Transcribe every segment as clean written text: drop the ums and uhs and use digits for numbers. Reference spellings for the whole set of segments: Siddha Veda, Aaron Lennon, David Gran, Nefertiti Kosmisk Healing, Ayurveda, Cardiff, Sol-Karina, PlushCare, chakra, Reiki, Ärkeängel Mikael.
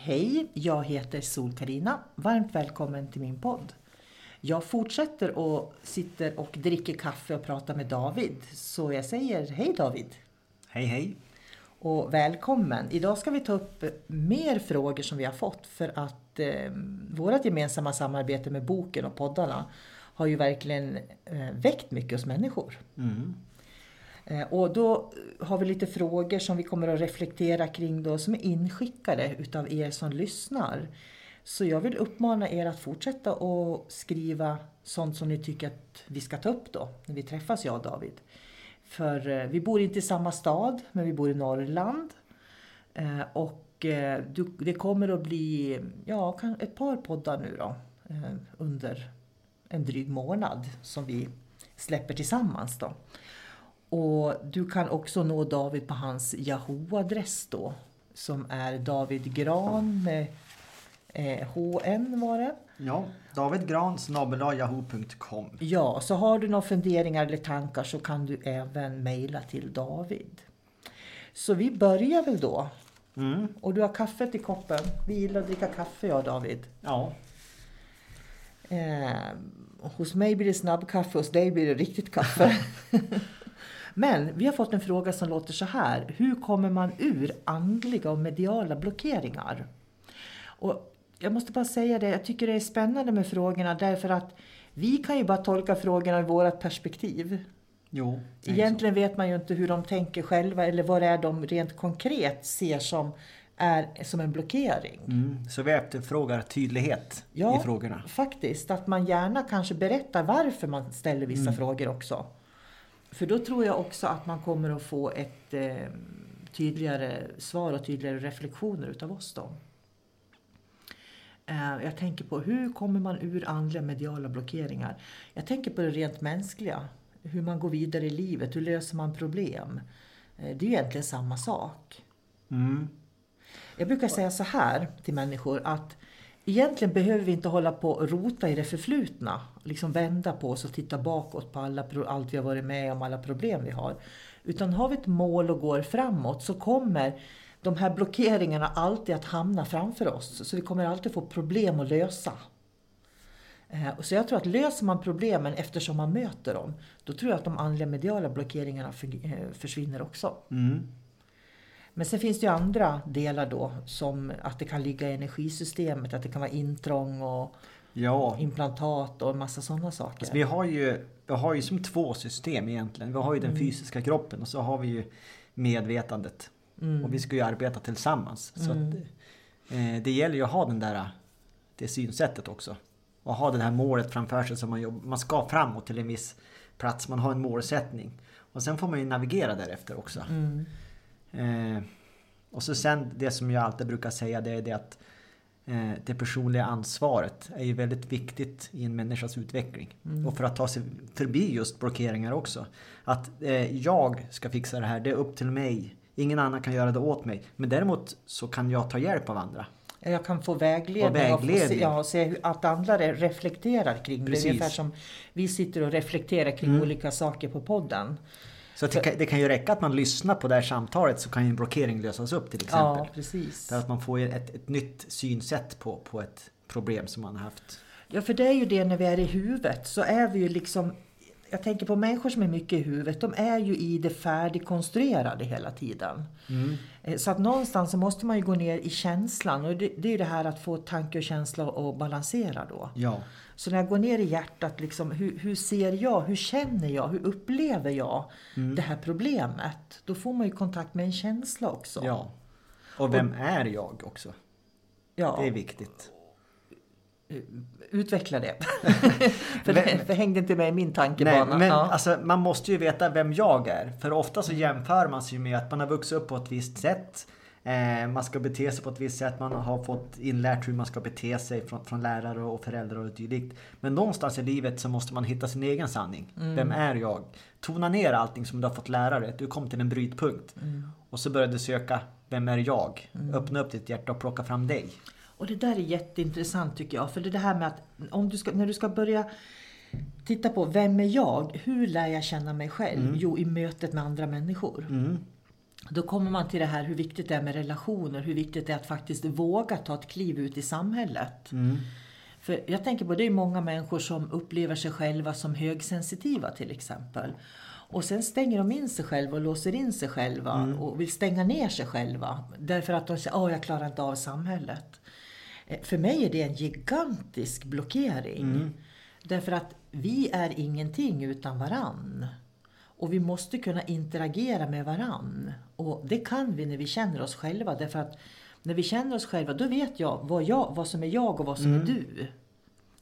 Hej, jag heter Sol-Karina. Varmt välkommen till min podd. Jag fortsätter och sitter och dricker kaffe och pratar med David. Så jag säger hej David. Hej hej. Och välkommen. Idag ska vi ta upp mer frågor som vi har fått. För att vårt gemensamma samarbete med boken och poddarna har ju verkligen väckt mycket hos människor. Mm. Och då har vi lite frågor som vi kommer att reflektera kring då, som är inskickade utav er som lyssnar. Så jag vill uppmana er att fortsätta och skriva sånt som ni tycker att vi ska ta upp då, när vi träffas jag och David. För vi bor inte i samma stad, men vi bor i Norrland. Och det kommer att bli ett par poddar nu då, under en dryg månad som vi släpper tillsammans då. Och du kan också nå David på hans Yahoo-adress då. Som är David Gran med HN var det. Ja, davidgran@yahoo.com. Ja, så har du några funderingar eller tankar så kan du även mejla till David. Så vi börjar väl då. Mm. Och du har kaffet i koppen. Vi gillar att dricka kaffe jag och David. Ja. Hos mig blir det snabb kaffe, hos dig blir det riktigt kaffe. Men vi har fått en fråga som låter så här. Hur kommer man ur andliga och mediala blockeringar? Och jag måste bara säga det. Jag tycker det är spännande med frågorna. Därför att vi kan ju bara tolka frågorna i vårt perspektiv. Jo, egentligen vet man ju inte hur de tänker själva. Eller vad det är de rent konkret ser som är som en blockering. Mm, så vi efterfrågar tydlighet i frågorna. Ja, faktiskt. Att man gärna kanske berättar varför man ställer vissa frågor också. För då tror jag också att man kommer att få ett tydligare svar och tydligare reflektioner utav oss då. Jag tänker på hur kommer man ur andliga mediala blockeringar. Jag tänker på det rent mänskliga. Hur man går vidare i livet. Hur löser man problem. Det är ju egentligen samma sak. Mm. Jag brukar säga så här till människor att egentligen behöver vi inte hålla på och rota i det förflutna. Liksom vända på oss och titta bakåt på allt vi har varit med om, alla problem vi har. Utan har vi ett mål och går framåt så kommer de här blockeringarna alltid att hamna framför oss. Så vi kommer alltid få problem att lösa. Så jag tror att löser man problemen eftersom man möter dem, då tror jag att de andliga mediala blockeringarna försvinner också. Mm. Men sen finns det ju andra delar då, som att det kan ligga i energisystemet, att det kan vara intrång och implantat och en massa sådana saker. Alltså vi har ju som två system egentligen. Vi har ju den fysiska kroppen och så har vi ju medvetandet. Mm. Och vi ska ju arbeta tillsammans. Så att, det gäller ju att ha det synsättet också. Och ha det här målet framför sig som man jobbar. Man ska framåt till en viss plats, man har en målsättning. Och sen får man ju navigera därefter också. Mm. Och så sen det som jag alltid brukar säga det är det att det personliga ansvaret är ju väldigt viktigt i en människas utveckling och för att ta sig förbi just blockeringar också att jag ska fixa det här, det är upp till mig Ingen annan kan göra det åt mig. Men däremot så kan jag ta hjälp av andra. Jag kan få vägledning och se att andra reflekterar kring det. Ungefär som vi sitter och reflekterar kring olika saker på podden. Så det kan ju räcka att man lyssnar på det här samtalet, så kan ju en blockering lösas upp till exempel. Ja, precis. Där att man får ett nytt synsätt på ett problem som man har haft. Ja, för det är ju det när vi är i huvudet, så är vi ju liksom... Jag tänker på människor som är mycket i huvudet. De är ju i det färdigkonstruerade hela tiden. Mm. Så att någonstans så måste man ju gå ner i känslan. Och det är ju det här att få tanke och känsla och balansera då. Ja. Så när jag går ner i hjärtat, liksom, hur ser jag? Hur känner jag? Hur upplever jag det här problemet? Då får man ju kontakt med en känsla också. Ja. Och vem är jag också? Ja. Det är viktigt. Utveckla det. för det hängde inte med i min tankebana. Nej, men alltså, man måste ju veta vem jag är. För ofta så jämför man sig med att man har vuxit upp på ett visst sätt. Man ska bete sig på ett visst sätt. Man har fått inlärt hur man ska bete sig från lärare och föräldrar och dylikt. Men någonstans i livet så måste man hitta sin egen sanning. Vem är jag? Tona ner allting som du har fått lära dig. Du kom till en brytpunkt. Och så började du söka, vem är jag? Öppna upp ditt hjärta och plocka fram dig. Och det där är jätteintressant tycker jag. För det här med att när du ska börja titta på vem är jag? Hur lär jag känna mig själv? Jo, i mötet med andra människor. Då kommer man till det här hur viktigt det är med relationer. Hur viktigt det är att faktiskt våga ta ett kliv ut i samhället. För jag tänker på det är många människor som upplever sig själva som högsensitiva till exempel. Och sen stänger de in sig själva och låser in sig själva. Och vill stänga ner sig själva. Därför att de säger, jag klarar inte av samhället. För mig är det en gigantisk blockering. Därför att vi är ingenting utan varann. Och vi måste kunna interagera med varann. Och det kan vi när vi känner oss själva. Därför att när vi känner oss själva, då vet jag vad som är jag och vad som är du.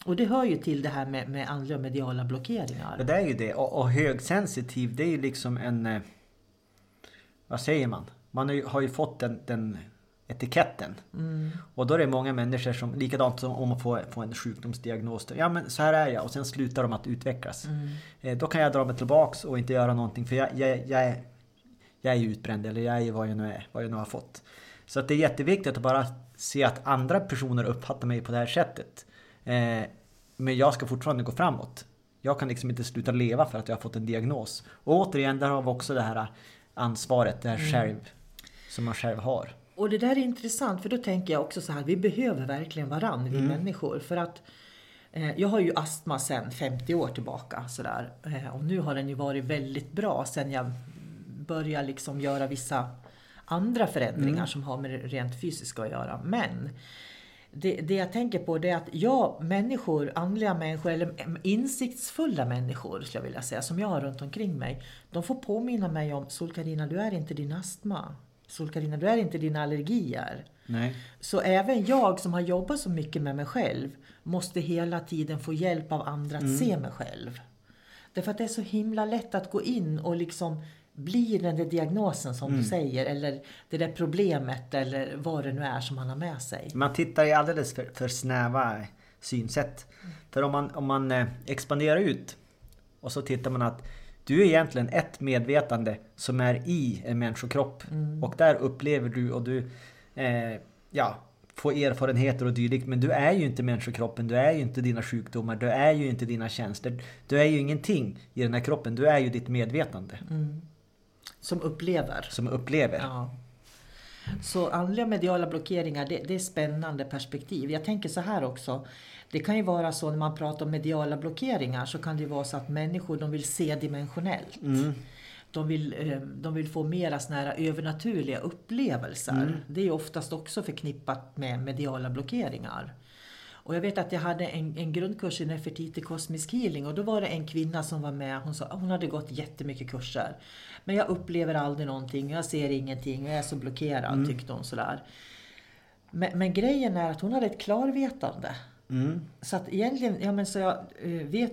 Och det hör ju till det här med andliga och mediala blockeringar. Det är ju det. Och högsensitiv, det är ju liksom en... Vad säger man? Man har ju fått den etiketten. Och då är det många människor som, likadant som om man får en sjukdomsdiagnos, ja men så här är jag, och sen slutar de att utvecklas. Då kan jag dra mig tillbaks och inte göra någonting, för jag är utbränd, eller jag är vad jag nu har fått. Så att det är jätteviktigt att bara se att andra personer uppfattar mig på det här sättet, men jag ska fortfarande gå framåt. Jag kan liksom inte sluta leva för att jag har fått en diagnos. Och återigen, där har vi också det här ansvaret, det här själv som man själv har. Och det där är intressant, för då tänker jag också så här, vi behöver verkligen varann, vi människor. För att jag har ju astma sedan 50 år tillbaka sådär. Och nu har den ju varit väldigt bra sedan jag började liksom göra vissa andra förändringar som har med rent fysiska att göra. Men det jag tänker på, det är att andliga människor eller insiktsfulla människor skulle jag vilja säga, som jag har runt omkring mig, de får påminna mig om, Sol-Karina, du är inte din astma. Sol-Karina, du är inte dina allergier. Nej. Så även jag som har jobbat så mycket med mig själv måste hela tiden få hjälp av andra att se mig själv. Därför att det är så himla lätt att gå in och liksom bli den där diagnosen som du säger, eller det där problemet eller vad det nu är som man har med sig. Man tittar i alldeles för snäva synsätt. För om man expanderar ut och så tittar man att du är egentligen ett medvetande som är i en människokropp. Och där upplever du och du får erfarenheter och dylikt. Men du är ju inte människokroppen, du är ju inte dina sjukdomar, du är ju inte dina tjänster. Du är ju ingenting i den här kroppen, du är ju ditt medvetande. Som upplever. Ja. Så andliga mediala blockeringar, det är spännande perspektiv. Jag tänker så här också. Det kan ju vara så när man pratar om mediala blockeringar, så kan det ju vara så att människor, de vill se dimensionellt. De vill få mera såna här övernaturliga upplevelser. Det är ju oftast också förknippat med mediala blockeringar. Och jag vet att jag hade en grundkurs i Nefertiti Kosmisk Healing, och då var det en kvinna som var med. Hon sa att hon hade gått jättemycket kurser. Men jag upplever aldrig någonting, jag ser ingenting och jag är så blockerad, tyckte hon sådär. Men grejen är att hon hade ett klarvetande. Så att egentligen, så jag vet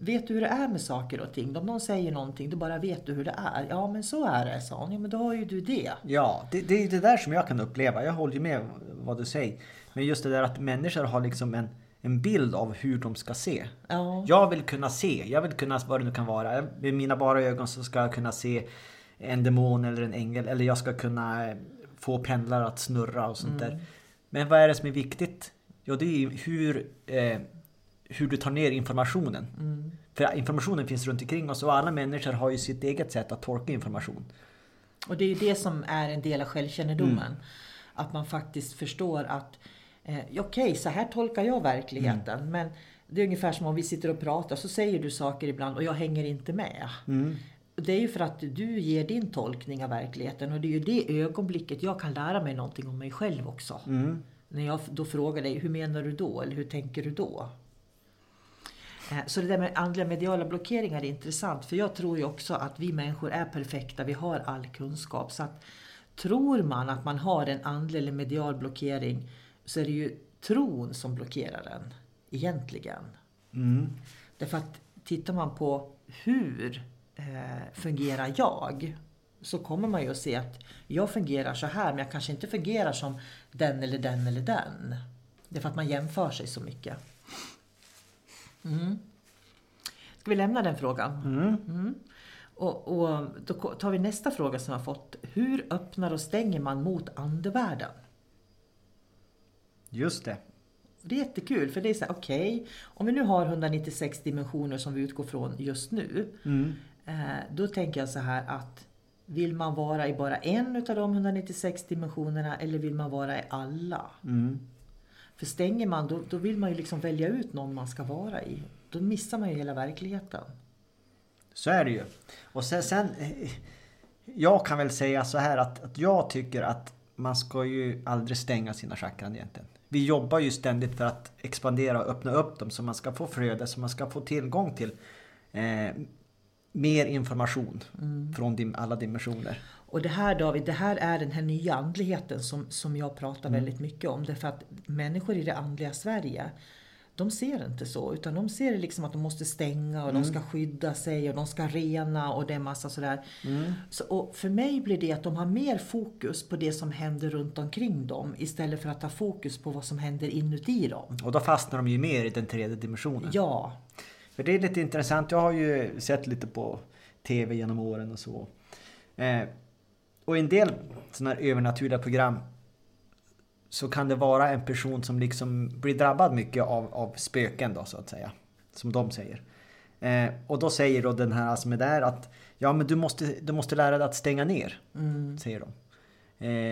vet du hur det är med saker och ting. Om någon säger någonting, då bara vet du hur det är. Ja, men så är det, sa hon. Ja, men då har ju du det. Ja, det är ju det där som jag kan uppleva. Jag håller ju med vad du säger. Men just det där att människor har liksom en bild av hur de ska se. Ja. Jag vill kunna se. Jag vill kunna, vad det nu kan vara. Med mina bara ögon så ska jag kunna se en demon eller en ängel, eller jag ska kunna få pendlar att snurra och sånt där. Men vad är det som är viktigt? Jo, det är ju hur du tar ner informationen. För informationen finns runt omkring oss och alla människor har ju sitt eget sätt att tolka information. Och det är ju det som är en del av självkännedomen. Att man faktiskt förstår att okej, så här tolkar jag verkligheten. Men det är ungefär som om vi sitter och pratar, så säger du saker ibland och jag hänger inte med. Det är ju för att du ger din tolkning av verkligheten. Och det är ju det ögonblicket jag kan lära mig någonting om mig själv också. När jag då frågar dig, hur menar du då? Eller hur tänker du då? Så det där med andliga mediala blockeringar är intressant. För jag tror ju också att vi människor är perfekta. Vi har all kunskap. Så att, tror man att man har en andlig eller medial blockering, så är det ju tron som blockerar den. Egentligen. Därför att tittar man på hur fungerar jag, så kommer man ju att se att jag fungerar så här, men jag kanske inte fungerar som den eller den eller den. Det är för att man jämför sig så mycket. Ska vi lämna den frågan? Och då tar vi nästa fråga som jag har fått. Hur öppnar och stänger man mot andevärlden? Just det. Det är jättekul, för det är så här, okej, om vi nu har 196 dimensioner som vi utgår från just nu. Då tänker jag så här att, vill man vara i bara en utav de 196 dimensionerna, eller vill man vara i alla? För stänger man, då vill man ju liksom välja ut någon man ska vara i. Då missar man ju hela verkligheten. Så är det ju. Och sen jag kan väl säga så här att jag tycker att man ska ju aldrig stänga sina chakran egentligen. Vi jobbar ju ständigt för att expandera och öppna upp dem, så man ska få flöde, så man ska få tillgång till mer information från alla dimensioner. Och det här, David, det här är den här nya andligheten som jag pratar väldigt mycket om. Därför att människor i det andliga Sverige, de ser inte så. Utan de ser liksom att de måste stänga och de ska skydda sig och de ska rena och det är massa sådär. Så, och för mig blir det att de har mer fokus på det som händer runt omkring dem, istället för att ha fokus på vad som händer inuti dem. Och då fastnar de ju mer i den tredje dimensionen. Ja. För det är lite intressant. Jag har ju sett lite på tv genom åren och så. Och en del sådana här övernaturliga program, så kan det vara en person som liksom blir drabbad mycket av spöken då, så att säga. Som de säger. Och då säger då den här som är där att, ja, men du måste lära dig att stänga ner. Säger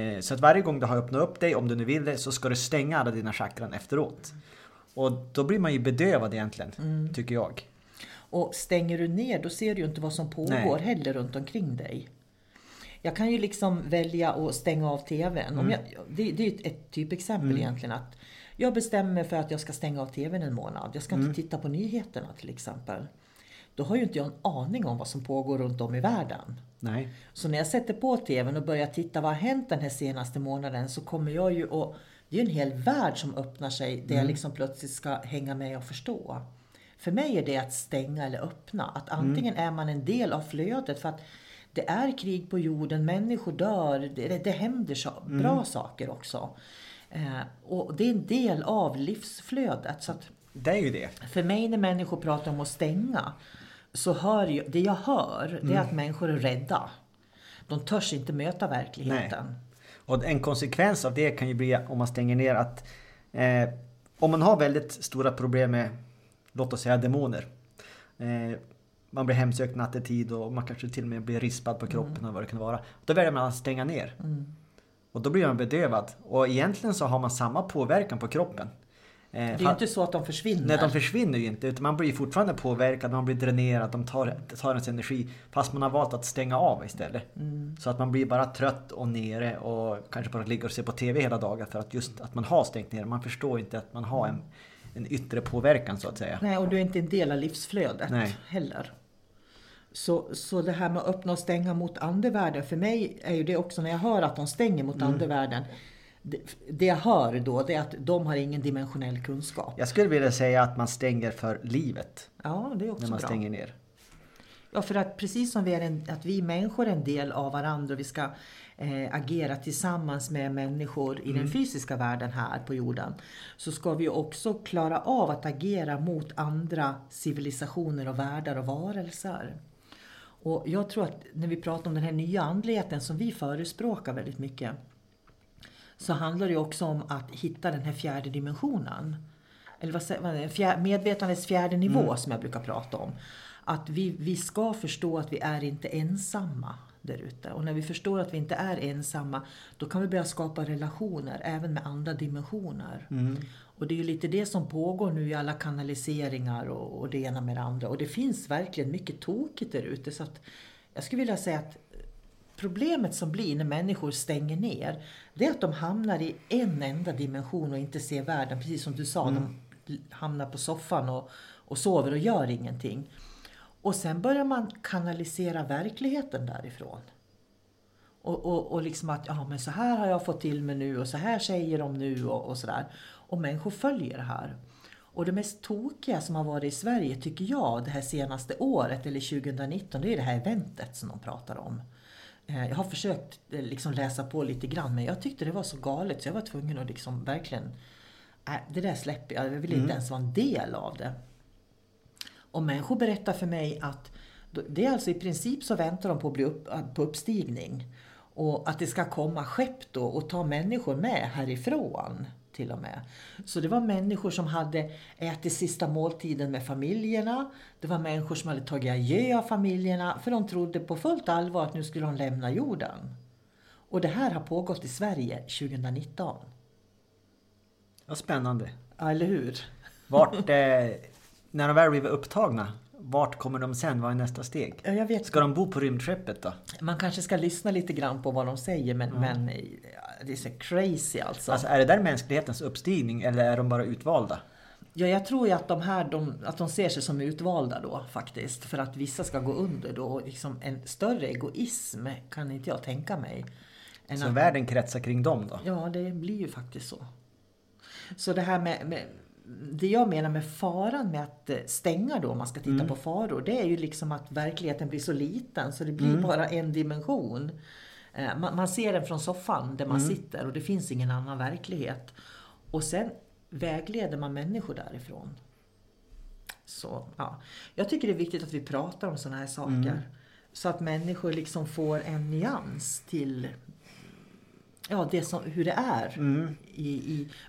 de. Så att varje gång du har öppnat upp dig, om du nu vill det, så ska du stänga alla dina chakran efteråt. Och då blir man ju bedövad egentligen, tycker jag. Och stänger du ner, då ser du ju inte vad som pågår heller runt omkring dig. Jag kan ju liksom välja att stänga av tvn. Det är ett typexempel egentligen, att jag bestämmer mig för att jag ska stänga av tvn en månad. Jag ska inte titta på nyheterna till exempel. Då har ju inte jag en aning om vad som pågår runt om i världen. Nej. Så när jag sätter på tvn och börjar titta vad har hänt den här senaste månaden, så kommer jag ju att, det är ju en hel värld som öppnar sig, där jag liksom plötsligt ska hänga med och förstå. För mig är det att stänga eller öppna. Att antingen är man en del av flödet, för att det är krig på jorden, människor dör, det händer så bra saker också. Och det är en del av livsflödet. Så att det är ju det. För mig när människor pratar om att stänga, så hör jag det är att människor är rädda. De törs inte möta verkligheten. Nej. Och en konsekvens av det kan ju bli, om man stänger ner, att om man har väldigt stora problem med, låt oss säga, demoner. Man blir hemsökt nattetid och man kanske till och med blir rispad på kroppen och vad det kan vara. Då väljer man att stänga ner. Och då blir man bedövad. Och egentligen så har man samma påverkan på kroppen. Det är ju inte så att de försvinner. Nej, de försvinner ju inte. Utan man blir fortfarande påverkad, man blir dränerad, de tar ens energi. Fast man har valt att stänga av istället. Så att man blir bara trött och nere och kanske bara ligger och ser på tv hela dagen, för att just att man har stängt ner. Man förstår inte att man har en yttre påverkan, så att säga. Nej, och du är inte en del av livsflödet heller. Så det här med att öppna och stänga mot andevärlden, för mig är ju det också, när jag hör att de stänger mot andevärlden, det jag hör då, det är att de har ingen dimensionell kunskap. Jag skulle vilja säga att man stänger för livet. Ja, det är också bra. När man stänger ner. Ja, för att precis som att vi människor är en del av varandra, och vi ska agera tillsammans med människor i den fysiska världen här på jorden, så ska vi också klara av att agera mot andra civilisationer och världar och varelser. Och jag tror att när vi pratar om den här nya andligheten som vi förespråkar väldigt mycket, så handlar det också om att hitta den här fjärde dimensionen. Eller vad säger man, medvetandets fjärde nivå som jag brukar prata om. Att vi ska förstå att vi är inte ensamma där ute. Och när vi förstår att vi inte är ensamma, då kan vi börja skapa relationer även med andra dimensioner. Mm. Och det är ju lite det som pågår nu i alla kanaliseringar och det ena med det andra. Och det finns verkligen mycket tokigt där ute. Så att jag skulle vilja säga att problemet som blir när människor stänger ner, det är att de hamnar i en enda dimension och inte ser världen. Precis som du sa, de hamnar på soffan och sover och gör ingenting. Och sen börjar man kanalisera verkligheten därifrån. Och liksom att ja, men så här har jag fått till mig nu och så här säger de nu och sådär. Och människor följer det här. Och det mest tokiga som har varit i Sverige tycker jag det här senaste året eller 2019, det är det här eventet som de pratar om. Jag har försökt liksom läsa på lite grann, men jag tyckte det var så galet så jag var tvungen att liksom verkligen, det där släpper jag vill inte ens vara en del av det. Och människor berättar för mig att det är alltså i princip så väntar de på att bli på uppstigning. Och att det ska komma skepp då och ta människor med härifrån till och med. Så det var människor som hade ätit sista måltiden med familjerna. Det var människor som hade tagit adjö av familjerna. För de trodde på fullt allvar att nu skulle de lämna jorden. Och det här har pågått i Sverige 2019. Ja, spännande. Ja, eller hur? Vart... När de väl blir upptagna, vart kommer de sen? Vad är nästa steg? Jag vet. Ska de bo på rymdskeppet då? Man kanske ska lyssna lite grann på vad de säger, men det är så crazy alltså. Alltså är det där mänsklighetens uppstigning eller är de bara utvalda? Ja, jag tror ju att de ser sig som utvalda då faktiskt. För att vissa ska gå under då. Liksom en större egoism kan inte jag tänka mig. Så att världen kretsar kring dem då? Ja, det blir ju faktiskt så. Så det här med det jag menar med faran med att stänga då, om man ska titta på faror, det är ju liksom att verkligheten blir så liten så det blir bara en dimension. Man ser den från soffan där man sitter och det finns ingen annan verklighet. Och sen vägleder man människor därifrån. Så ja, jag tycker det är viktigt att vi pratar om såna här saker så att människor liksom får en nyans till det som, hur det är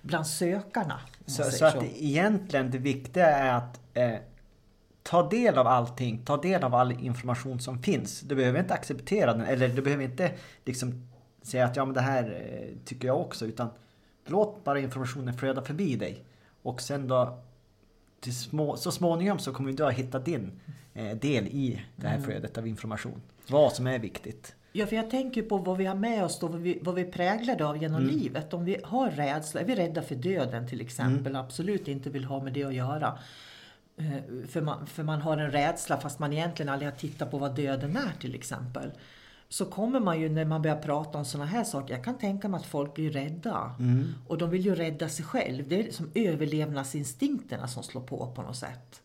bland sökarna. Så att egentligen det viktiga är att ta del av allting, ta del av all information som finns. Du behöver inte acceptera den, eller du behöver inte liksom säga att ja, men det här tycker jag också, utan låt bara informationen flöda förbi dig. Och sen då, så småningom så kommer du att hitta din del i det här flödet av information. Vad som är viktigt. Ja, för jag tänker på vad vi har med oss då, vad vi präglade av genom livet. Om vi har rädsla, är vi rädda för döden till exempel, absolut inte vill ha med det att göra. För man har en rädsla fast man egentligen aldrig har tittat på vad döden är till exempel. Så kommer man ju när man börjar prata om såna här saker, jag kan tänka mig att folk blir rädda. Och de vill ju rädda sig själv, det är som överlevnadsinstinkterna som slår på något sätt.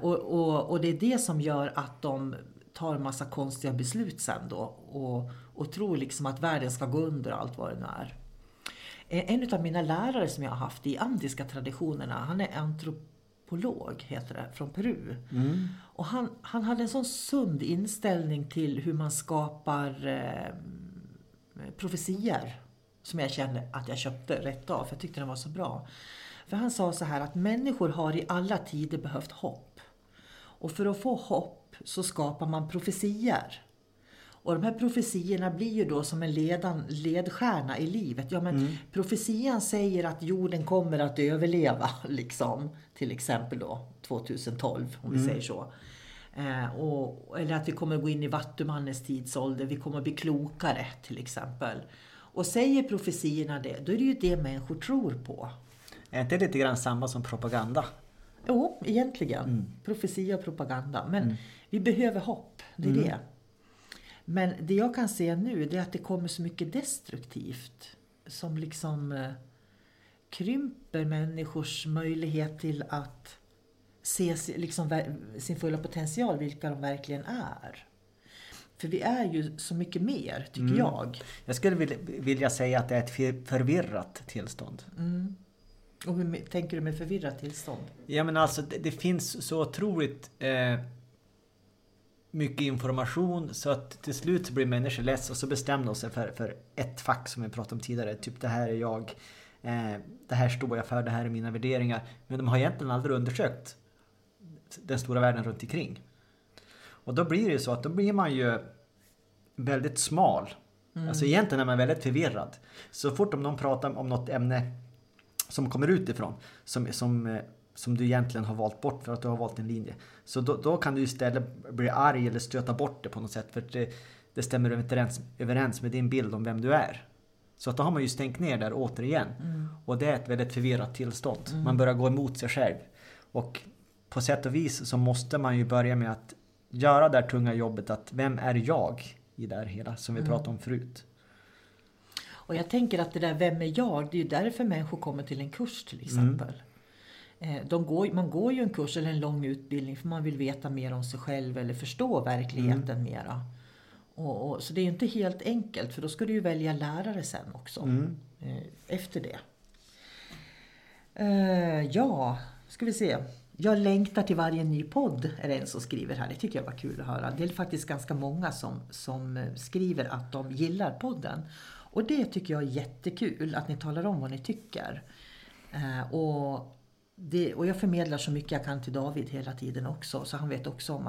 Och det är det som gör att de tar en massa konstiga beslut sen då. Och tror liksom att världen ska gå under allt vad den är. En av mina lärare som jag har haft i andiska traditionerna. Han är antropolog heter det. Från Peru. Och han hade en sån sund inställning till hur man skapar profetier. Som jag kände att jag köpte rätt av. För jag tyckte den var så bra. För han sa så här att människor har i alla tider behövt hopp. Och för att få hopp så skapar man profetier. Och de här profetierna blir ju då som en ledstjärna i livet. Ja, men profetian säger att jorden kommer att överleva liksom, till exempel då 2012 om vi säger så. Eller att vi kommer gå in i vattumannens tidsålder, vi kommer bli klokare till exempel. Och säger profetierna det, då är det ju det människor tror på. Är inte det lite grann samma som propaganda? Jo, egentligen. Profetia och propaganda. Men vi behöver hopp, det är det. Men det jag kan se nu det är att det kommer så mycket destruktivt. Som liksom krymper människors möjlighet till att se liksom, sin fulla potential, vilka de verkligen är. För vi är ju så mycket mer, tycker jag. Jag skulle vilja säga att det är ett förvirrat tillstånd. Och hur tänker du med förvirrat tillstånd? Ja men alltså det finns så otroligt mycket information så att till slut blir människor less och så bestämmer de sig för ett fack som vi pratade om tidigare. Typ det här är jag, det här står jag för, det här är mina värderingar. Men de har egentligen aldrig undersökt den stora världen runt omkring. Och då blir det så att då blir man ju väldigt smal. Mm. Alltså egentligen är man väldigt förvirrad. Så fort om någon pratar om något ämne som kommer utifrån som du egentligen har valt bort för att du har valt en linje. Så då kan du istället bli arg eller stöta bort det på något sätt. För det stämmer inte överens med din bild om vem du är. Så att då har man ju stängt ner där återigen. Mm. Och det är ett väldigt förvirrat tillstånd. Mm. Man börjar gå emot sig själv. Och på sätt och vis så måste man ju börja med att göra det tunga jobbet. Att vem är jag i det här hela som vi pratade om förut. Och jag tänker att det där vem är jag, det är ju därför människor kommer till en kurs till exempel. Mm. Man går ju en kurs eller en lång utbildning för man vill veta mer om sig själv eller förstå verkligheten mera. Och, så det är ju inte helt enkelt för då ska du ju välja lärare sen också efter det. Ja, ska vi se. Jag längtar till varje ny podd är det en som skriver här. Det tycker jag var kul att höra. Det är faktiskt ganska många som skriver att de gillar podden. Och det tycker jag är jättekul att ni talar om vad ni tycker. Och jag förmedlar så mycket jag kan till David hela tiden också. Så han vet också om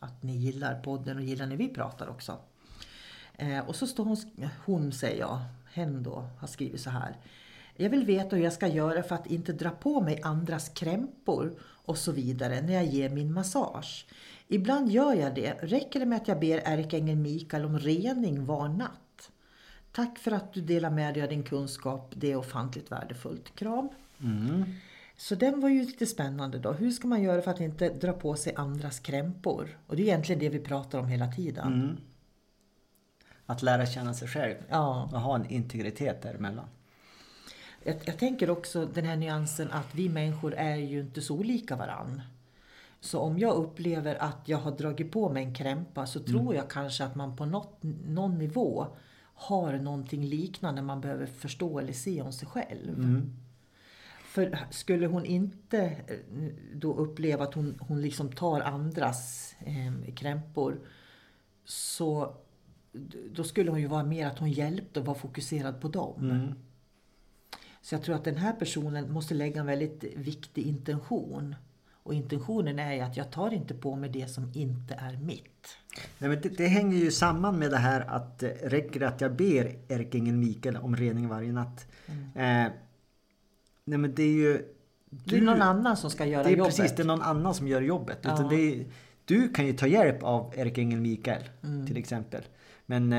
att ni gillar podden och gillar när vi pratar också. Och så står hon säger jag, hen då, har skrivit så här. Jag vill veta hur jag ska göra för att inte dra på mig andras krämpor och så vidare när jag ger min massage. Ibland gör jag det. Räcker det med att jag ber ärkeängeln Mikael om rening var natt? Tack för att du delar med dig av din kunskap. Det är ofantligt värdefullt. Kram. Mm. Så den var ju lite spännande då. Hur ska man göra för att inte dra på sig andras krämpor? Och det är egentligen det vi pratar om hela tiden. Mm. Att lära känna sig själv. Ja. Och ha en integritet däremellan. Jag tänker också den här nyansen att vi människor är ju inte så olika varann. Så om jag upplever att jag har dragit på mig en krämpa så tror jag kanske att man på någon nivå har någonting liknande man behöver förstå eller se om sig själv. Mm. För skulle hon inte då uppleva att hon liksom tar andras krämpor så då skulle hon ju vara mer att hon hjälpte och var fokuserad på dem. Mm. Så jag tror att den här personen måste lägga en väldigt viktig intention. Och intentionen är ju att jag tar inte på mig det som inte är mitt. Nej, men det hänger ju samman med det här att räcker det att jag ber ärkeängeln Mikael om rening varje natt. Mm. Nej, men det är ju... det är någon annan som ska göra jobbet. Det är jobbet. Precis, det är någon annan som gör jobbet. Ja. Utan du kan ju ta hjälp av ärkeängeln Mikael till exempel. Men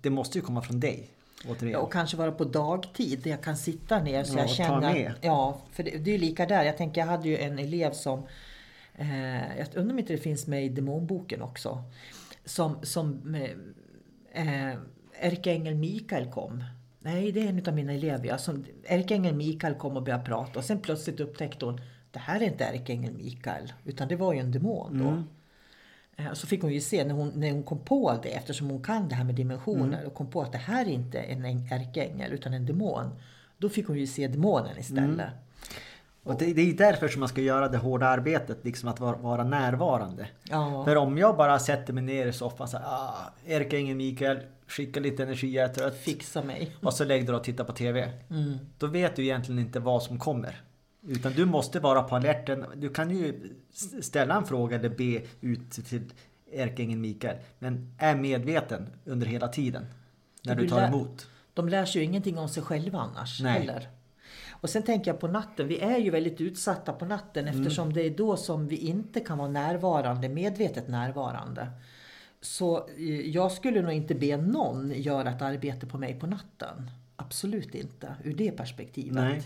det måste ju komma från dig. Ja, och kanske vara på dagtid där jag kan sitta ner så jag känner... Ja, för det är ju lika där. Jag tänker, jag hade ju en elev som... jag undrar om inte det finns med i demonboken också. Som ärkeängel Mikael kom. Nej, det är en av mina elever. Ärkeängel Mikael kom och började prata. Och sen plötsligt upptäckte hon, det här är inte ärkeängel Mikael. Utan det var ju en demon då. Mm. Så fick hon ju se när hon kom på det, eftersom hon kan det här med dimensioner och kom på att det här är inte en ärkeängel utan en demon. Då fick hon ju se demonen istället. Mm. Och det är därför som man ska göra det hårda arbetet, liksom att vara närvarande. Ja. För om jag bara sätter mig ner i soffan så här, ärkeängeln Mikael, skicka lite energi, jag är trött. Fixa mig. Och så lägger du och tittar på tv. Mm. Då vet du egentligen inte vad som kommer. Utan du måste vara på alerten. Du kan ju ställa en fråga eller be ut till ärkeängeln Mikael. Men är medveten under hela tiden när du tar emot. De lär sig ju ingenting om sig själva annars. Nej. Heller. Och sen tänker jag på natten. Vi är ju väldigt utsatta på natten eftersom det är då som vi inte kan vara närvarande, medvetet närvarande. Så jag skulle nog inte be någon göra ett arbete på mig på natten. Absolut inte, ur det perspektivet. Nej.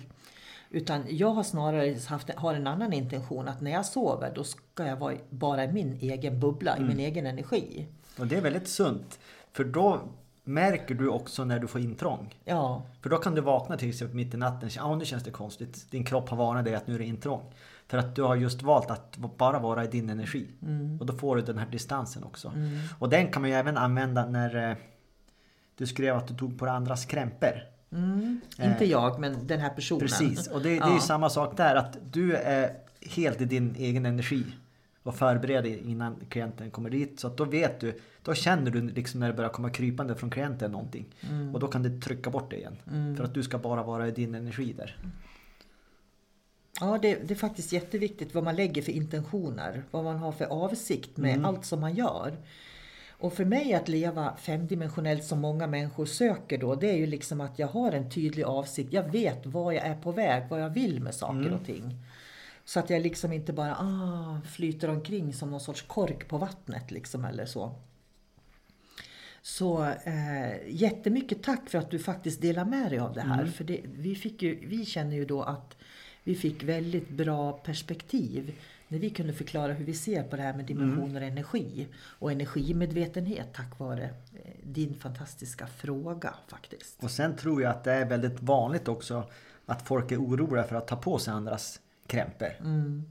Utan jag har snarare har en annan intention att när jag sover då ska jag vara bara i min egen bubbla, i min egen energi. Och det är väldigt sunt. För då märker du också när du får intrång. Ja. För då kan du vakna till exempel mitt i natten och säga, nu känns det konstigt. Din kropp har varnat dig att nu är det intrång. För att du har just valt att bara vara i din energi. Mm. Och då får du den här distansen också. Mm. Och den kan man ju även använda när du skrev att du tog på det andras krämpor. Mm. Inte jag, men den här personen. Precis, och det är ju samma sak där, att du är helt i din egen energi. vara förberedd innan klienten kommer dit. Så att då vet du, då känner du liksom när det börjar komma krypande från klienten någonting. Mm. Och då kan du trycka bort det igen. Mm. För att du ska bara vara i din energi där. Ja, det är faktiskt jätteviktigt vad man lägger för intentioner. Vad man har för avsikt med allt som man gör. Och för mig att leva femdimensionellt som många människor söker då, det är ju liksom att jag har en tydlig avsikt. Jag vet vad jag är på väg, vad jag vill med saker och ting. Så att jag liksom inte bara flyter omkring som någon sorts kork på vattnet liksom eller så. Så jättemycket tack för att du faktiskt delar med dig av det här. För det, vi känner ju då att vi fick väldigt bra perspektiv när vi kunde förklara hur vi ser på det här med dimensioner och energi. Och energimedvetenhet tack vare din fantastiska fråga faktiskt. Och sen tror jag att det är väldigt vanligt också att folk är oroliga för att ta på sig andras krämper. Mm.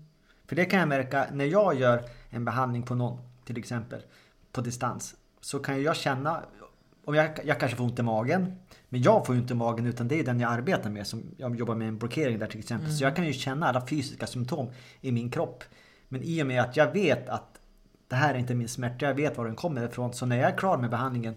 För det kan jag märka när jag gör en behandling på någon, till exempel på distans. Så kan jag känna, om jag kanske får ont i magen. Men jag får ju inte magen utan det är den jag arbetar med. Som jag jobbar med en blockering där till exempel. Så jag kan ju känna alla fysiska symptom i min kropp. Men i och med att jag vet att det här är inte min smärta. Jag vet var den kommer ifrån. Så när jag är klar med behandlingen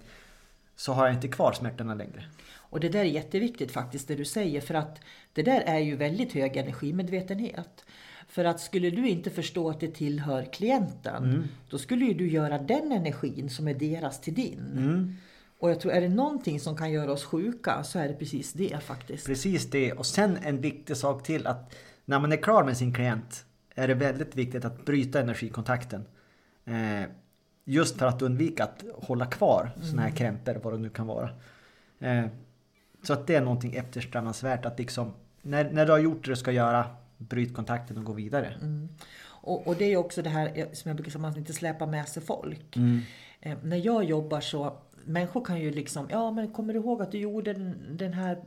så har jag inte kvar smärtorna längre. Och det där är jätteviktigt faktiskt det du säger. För att det där är ju väldigt hög energimedvetenhet. För att skulle du inte förstå att det tillhör klienten. Då skulle ju du göra den energin som är deras till din. Och jag tror, är det någonting som kan göra oss sjuka så är det precis det faktiskt. Precis det. Och sen en viktig sak till att när man är klar med sin klient är det väldigt viktigt att bryta energikontakten. Just för att undvika att hålla kvar såna här krämpor, vad det nu kan vara. Så att det är någonting eftersträvansvärt att liksom, när du har gjort det du ska göra, bryt kontakten och gå vidare. Och det är också det här som jag brukar säga, man inte släpar med sig folk. När jag jobbar så människor kan ju liksom, men kommer du ihåg att du gjorde den här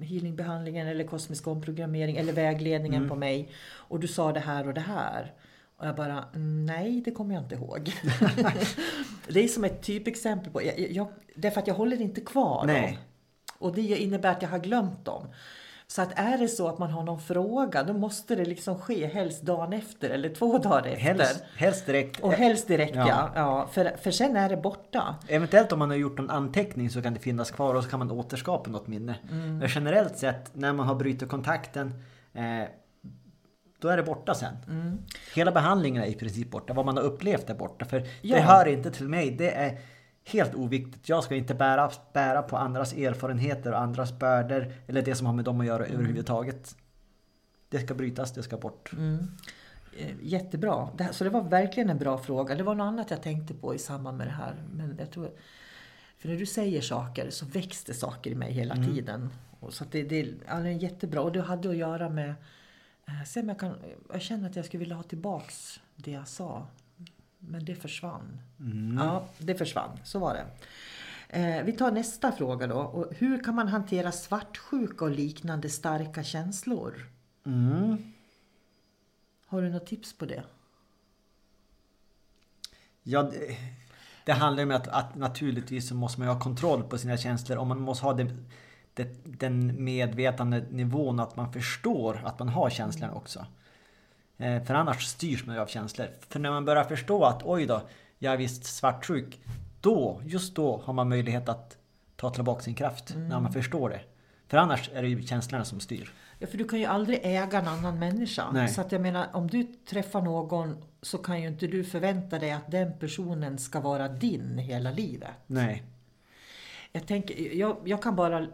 healingbehandlingen eller kosmisk omprogrammering eller vägledningen på mig och du sa det här och det här. Och jag bara, nej det kommer jag inte ihåg. Det är som ett typexempel på, därför att jag håller inte kvar dem. Och det innebär att jag har glömt dem. Så att är det så att man har någon fråga, då måste det liksom ske helst dagen efter eller 2 dagar efter. Helst direkt. Och helst direkt, ja för sen är det borta. Eventuellt om man har gjort en anteckning så kan det finnas kvar och så kan man återskapa något minne. Men generellt sett, när man har brutit kontakten, då är det borta sen. Hela behandlingen är i princip borta. Vad man har upplevt är borta. För det hör inte till mig, det är helt oviktigt. Jag ska inte bära på andras erfarenheter och andras börder eller det som har med dem att göra överhuvudtaget. Det ska brytas, det ska bort. Jättebra. Så det var verkligen en bra fråga. Det var något annat jag tänkte på i samband med det här. Men jag tror, för när du säger saker så växte saker i mig hela tiden. Och så att det är jättebra. Och det hade att göra med jag känner att jag skulle vilja ha tillbaks det jag sa. Men det försvann. Ja, det försvann. Så var det. Vi tar nästa fråga då. Och hur kan man hantera svartsjuka och liknande starka känslor? Har du något tips på det? Ja, det handlar om att naturligtvis så måste man ha kontroll på sina känslor. Om man måste ha den medvetande nivån att man förstår att man har känslan också. För annars styrs man ju av känslor. För när man börjar förstå att oj då, jag är visst svartsjuk. Just då har man möjlighet att ta tillbaka sin kraft. När man förstår det. För annars är det ju känslorna som styr. Ja, för du kan ju aldrig äga en annan människa. Nej. Så att jag menar, om du träffar någon så kan ju inte du förvänta dig att den personen ska vara din hela livet. Nej. Jag tänker, jag kan bara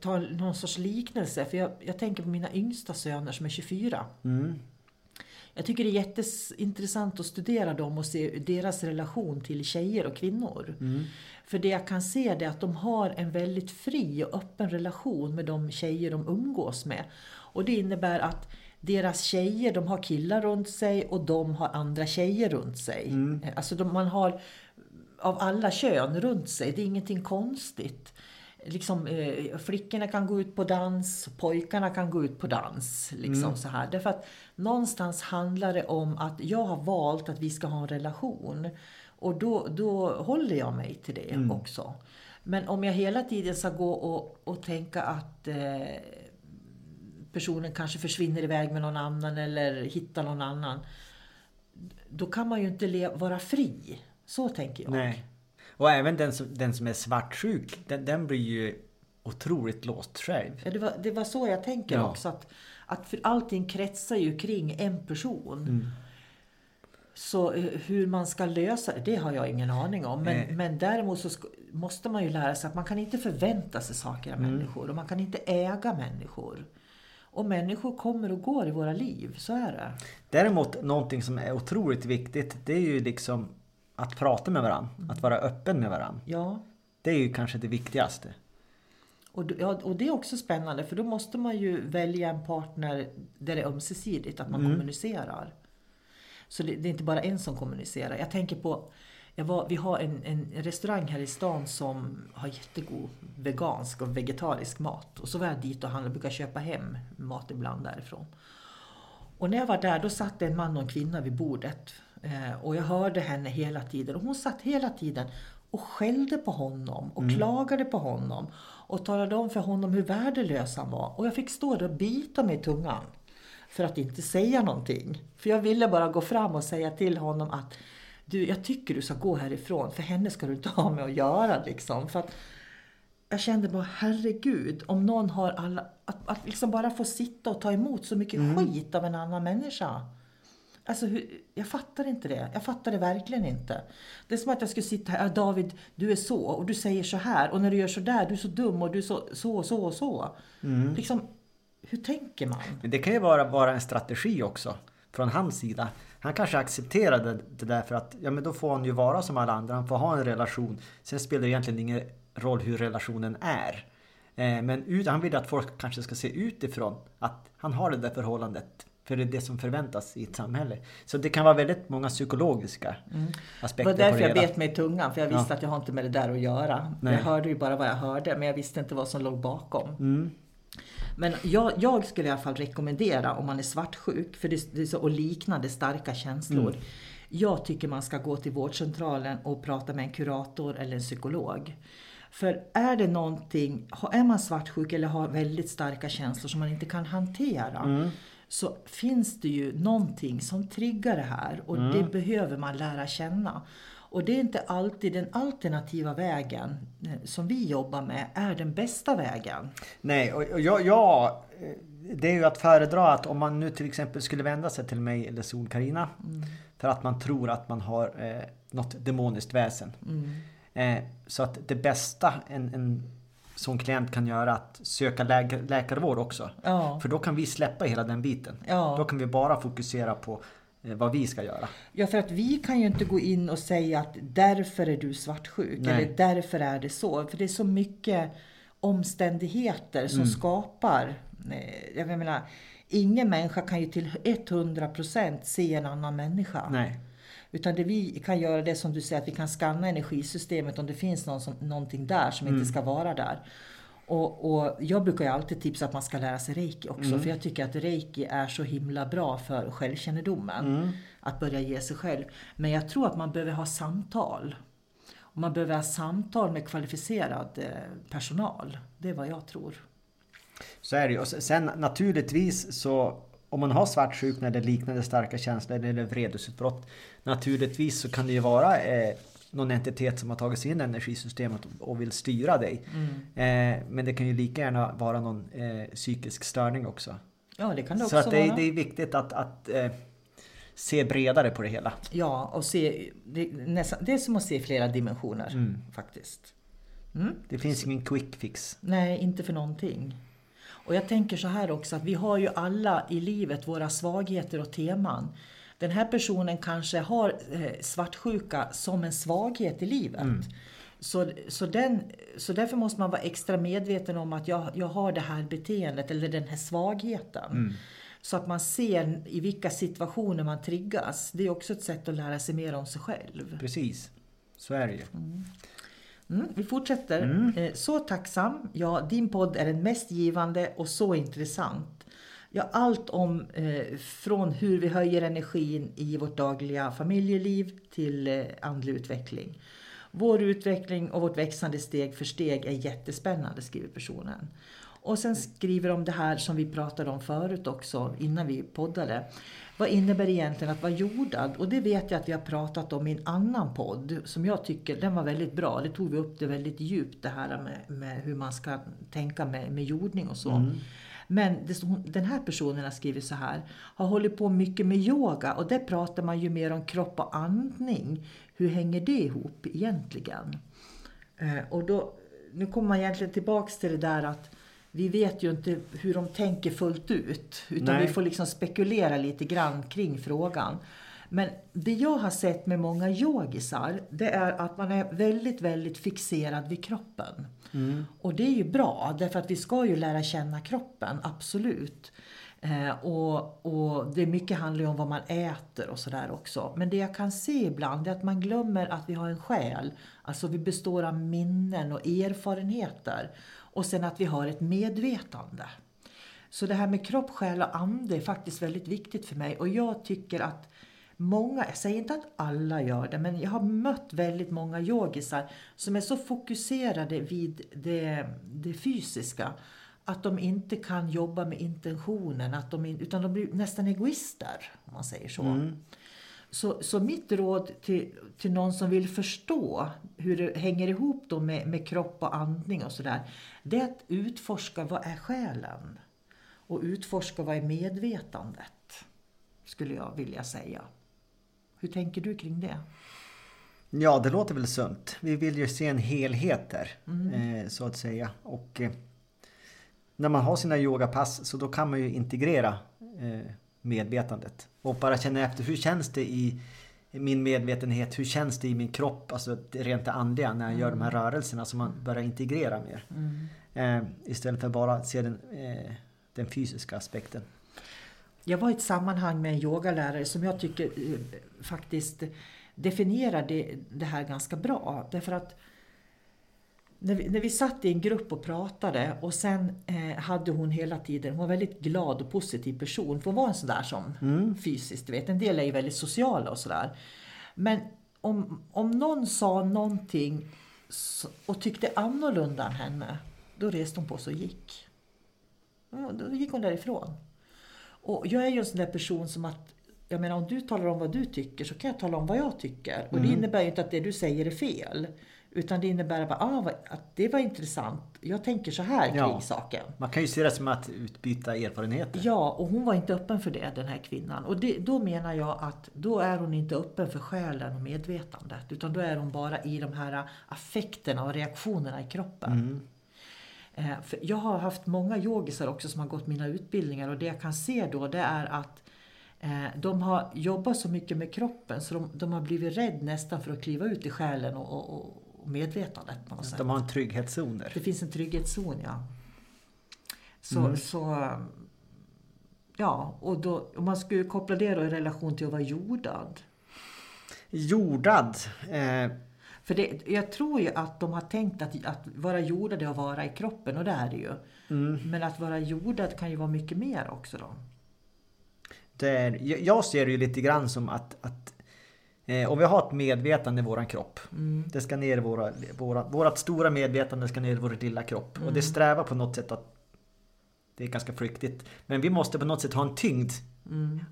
ta någon sorts liknelse. För jag tänker på mina yngsta söner som är 24. Jag tycker det är jätteintressant att studera dem och se deras relation till tjejer och kvinnor. För det jag kan se är att de har en väldigt fri och öppen relation med de tjejer de umgås med. Och det innebär att deras tjejer, de har killar runt sig och de har andra tjejer runt sig. Alltså man har av alla kön runt sig. Det är ingenting konstigt. Liksom, flickorna kan gå ut på dans, pojkarna kan gå ut på dans liksom så här. Därför att någonstans handlar det om att jag har valt att vi ska ha en relation och då håller jag mig till det också. Men om jag hela tiden ska gå och tänka att personen kanske försvinner iväg med någon annan eller hittar någon annan, då kan man ju inte vara fri. Så tänker jag. Nej. Och även den som är svartsjuk, den blir ju otroligt låst själv. Ja, det var så jag tänker också. Att för allting kretsar ju kring en person. Mm. Så hur man ska lösa det har jag ingen aning om. Men däremot så måste man ju lära sig att man kan inte förvänta sig saker av människor. Och man kan inte äga människor. Och människor kommer och går i våra liv, så är det. Däremot någonting som är otroligt viktigt, det är ju liksom att prata med varandra. Mm. Att vara öppen med varandra. Ja. Det är ju kanske det viktigaste. Och det är också spännande, för då måste man ju välja en partner där det är ömsesidigt, att man kommunicerar. Så det är inte bara en som kommunicerar. Jag tänker på, vi har en restaurang här i stan som har jättegod vegansk och vegetarisk mat. Och så var jag dit och handlade, brukar köpa hem mat ibland därifrån. Och när jag var där, då satt en man och en kvinna vid bordet. Och jag hörde henne hela tiden. Och hon satt hela tiden och skällde på honom och klagade på honom. Och talade om för honom hur värdelös han var. Och jag fick stå där och bita mig i tungan. För att inte säga någonting. För jag ville bara gå fram och säga till honom att jag tycker du ska gå härifrån. För henne ska du inte ha med att göra liksom. För att jag kände bara, herregud. Om någon har alla... Att liksom bara få sitta och ta emot så mycket skit av en annan människa. Alltså jag fattar inte det. Jag fattar det verkligen inte. Det är som att jag skulle sitta här. David, du är så. Och du säger så här. Och när du gör så där, du är så dum. Och du är så. Mm. Liksom... Hur tänker man? Men det kan ju vara en strategi också från hans sida. Han kanske accepterade det där för att men då får han ju vara som alla andra. Han får ha en relation. Sen spelar det egentligen ingen roll hur relationen är. Men han vill att folk kanske ska se utifrån att han har det där förhållandet. För det är det som förväntas i ett samhälle. Så det kan vara väldigt många psykologiska aspekter. Det var därför jag bet mig i tungan. För jag visste att jag har inte med det där att göra. Nej. Jag hörde ju bara vad jag hörde. Men jag visste inte vad som låg bakom. Mm. Men jag skulle i alla fall rekommendera om man är svartsjuk för och liknande starka känslor. Mm. Jag tycker man ska gå till vårdcentralen och prata med en kurator eller en psykolog. För är det någonting, är man svartsjuk eller har väldigt starka känslor som man inte kan hantera så finns det ju någonting som triggar det här och det behöver man lära känna. Och det är inte alltid den alternativa vägen som vi jobbar med är den bästa vägen. Nej, och det är ju att föredra att om man nu till exempel skulle vända sig till mig eller Sol-Karina för att man tror att man har något demoniskt väsen. Mm. Så att det bästa en sån klient kan göra att söka läkarvård också. Ja. För då kan vi släppa hela den biten. Ja. Då kan vi bara fokusera på vad vi ska göra. Ja, för att vi kan ju inte gå in och säga att därför är du svartsjuk. Nej. Eller därför är det så. För det är så mycket omständigheter som skapar. Jag menar, ingen människa kan ju till 100% se en annan människa. Nej. Utan det vi kan göra det som du säger att vi kan skanna energisystemet om det finns någonting där som inte ska vara där. Och jag brukar ju alltid tipsa att man ska lära sig reiki också. För jag tycker att reiki är så himla bra för självkännedomen. Att börja ge sig själv. Men jag tror att man behöver ha samtal. Och man behöver ha samtal med kvalificerad personal. Det är vad jag tror. Så är det ju. Och sen naturligtvis så om man har svartsjuk eller liknande starka känslor eller vredesutbrott. Naturligtvis så kan det ju vara... någon entitet som har tagit sig in i energisystemet och vill styra dig. Men det kan ju lika gärna vara någon psykisk störning också. Ja, det kan det också vara. Så att det är viktigt att se bredare på det hela. Ja, och se det är som att se flera dimensioner faktiskt. Mm. Det finns ingen quick fix. Nej, inte för någonting. Och jag tänker så här också att vi har ju alla i livet våra svagheter och teman. Den här personen kanske har svartsjuka som en svaghet i livet. Mm. Så därför måste man vara extra medveten om att jag har det här beteendet eller den här svagheten. Mm. Så att man ser i vilka situationer man triggas. Det är också ett sätt att lära sig mer om sig själv. Precis, så är det ju. Vi fortsätter. Så tacksam. Ja, din podd är den mest givande och så intressant. Ja, allt om från hur vi höjer energin i vårt dagliga familjeliv till andlig utveckling. Vår utveckling och vårt växande steg för steg är jättespännande, skriver personen. Och sen skriver de det här som vi pratade om förut också innan vi poddade. Vad innebär egentligen att vara jordad? Och det vet jag att vi har pratat om i en annan podd som jag tycker den var väldigt bra. Det tog vi upp det väldigt djupt det här med hur man ska tänka med jordning och så. Mm. Men den här personen har skrivit så här. Har hållit på mycket med yoga och där pratar man ju mer om kropp och andning. Hur hänger det ihop egentligen? Och då, nu kommer man egentligen tillbaka till det där att vi vet ju inte hur de tänker fullt ut. Utan vi får liksom spekulera lite grann kring frågan. Men det jag har sett med många yogisar. Det är att man är väldigt, väldigt fixerad vid kroppen. Mm. Och det är ju bra. Därför att vi ska ju lära känna kroppen. Absolut. Och det mycket handlar ju om vad man äter och sådär också. Men det jag kan se ibland är att man glömmer att vi har en själ. Alltså vi består av minnen och erfarenheter. Och sen att vi har ett medvetande. Så det här med kropp, själ och ande är faktiskt väldigt viktigt för mig. Och jag tycker att många, jag säger inte att alla gör det. Men jag har mött väldigt många yogisar som är så fokuserade vid det fysiska. Att de inte kan jobba med intentionen. Att utan de blir nästan egoister om man säger så. Mm. Så mitt råd till någon som vill förstå hur det hänger ihop då med kropp och andning och sådär. Det är att utforska vad är själen. Och utforska vad är medvetandet. Skulle jag vilja säga. Hur tänker du kring det? Ja, det låter väl sunt. Vi vill ju se en helhet där. Mm. Så att säga. Och när man har sina yogapass så då kan man ju integrera medvetandet. Och bara känna efter, hur känns det i min medvetenhet? Hur känns det i min kropp? Alltså rent andliga när jag gör de här rörelserna som man börjar integrera mer. Mm. Istället för bara se den fysiska aspekten. Jag var i ett sammanhang med en yogalärare som jag tycker faktiskt definierar det här ganska bra. Därför att när vi satt i en grupp och pratade och sen hade hon hela tiden, hon var en väldigt glad och positiv person. För hon var en sån där som fysiskt, vet, en del är ju väldigt sociala och sådär. Men om någon sa någonting och tyckte annorlunda än henne, då reste hon på sig och gick. Då gick hon därifrån. Och jag är ju en sån där person som att, jag menar om du talar om vad du tycker så kan jag tala om vad jag tycker. Och det innebär ju inte att det du säger är fel. Utan det innebär bara, att det var intressant. Jag tänker så här kring saken. Man kan ju se det som att utbyta erfarenheter. Ja, och hon var inte öppen för det, den här kvinnan. Och då menar jag att då är hon inte öppen för själen och medvetandet. Utan då är hon bara i de här affekterna och reaktionerna i kroppen. Mm. För jag har haft många yogisar också som har gått mina utbildningar. Och det jag kan se då, det är att de har jobbat så mycket med kroppen så de har blivit rädd nästan för att kliva ut i själen och medvetandet på något sätt. De har en trygghetszon där. Det finns en trygghetszon, ja. Så ja, och då, om man skulle koppla det då i relation till att vara jordad. Jordad? För det, jag tror ju att de har tänkt att vara jordad är att vara i kroppen och det är det ju. Mm. Men att vara jordad kan ju vara mycket mer också då. Jag ser det ju lite grann som att om vi har ett medvetande i våran kropp. Mm. Det ska ner i vårat stora medvetande ska ner i vår lilla kropp. Mm. Och det strävar på något sätt att det är ganska flyktigt. Men vi måste på något sätt ha en tyngd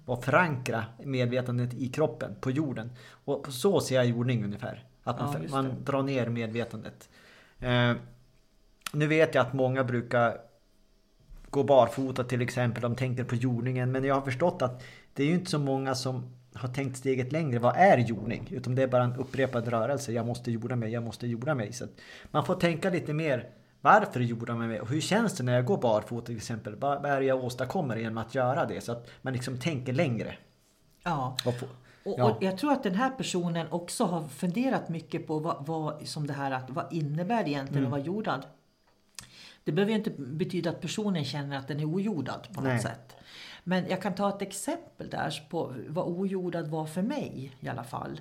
och förankra medvetandet i kroppen, på jorden. Och så ser jag jordning ungefär. Att man drar ner medvetandet. Nu vet jag att många brukar gå barfota till exempel, de tänker på jordningen. Men jag har förstått att det är ju inte så många som har tänkt steget längre. Vad är jordning? Utom det är bara en upprepad rörelse. Jag måste jorda mig. Så att man får tänka lite mer, varför jordar man mig? Och hur känns det när jag går barfota till exempel? Vad är det jag åstadkommer genom att göra det? Så att man liksom tänker längre. Ja. Och jag tror att den här personen också har funderat mycket på vad innebär det egentligen att vara jordad? Det behöver ju inte betyda att personen känner att den är ojordad på något sätt. Men jag kan ta ett exempel där på vad ojordad var för mig i alla fall.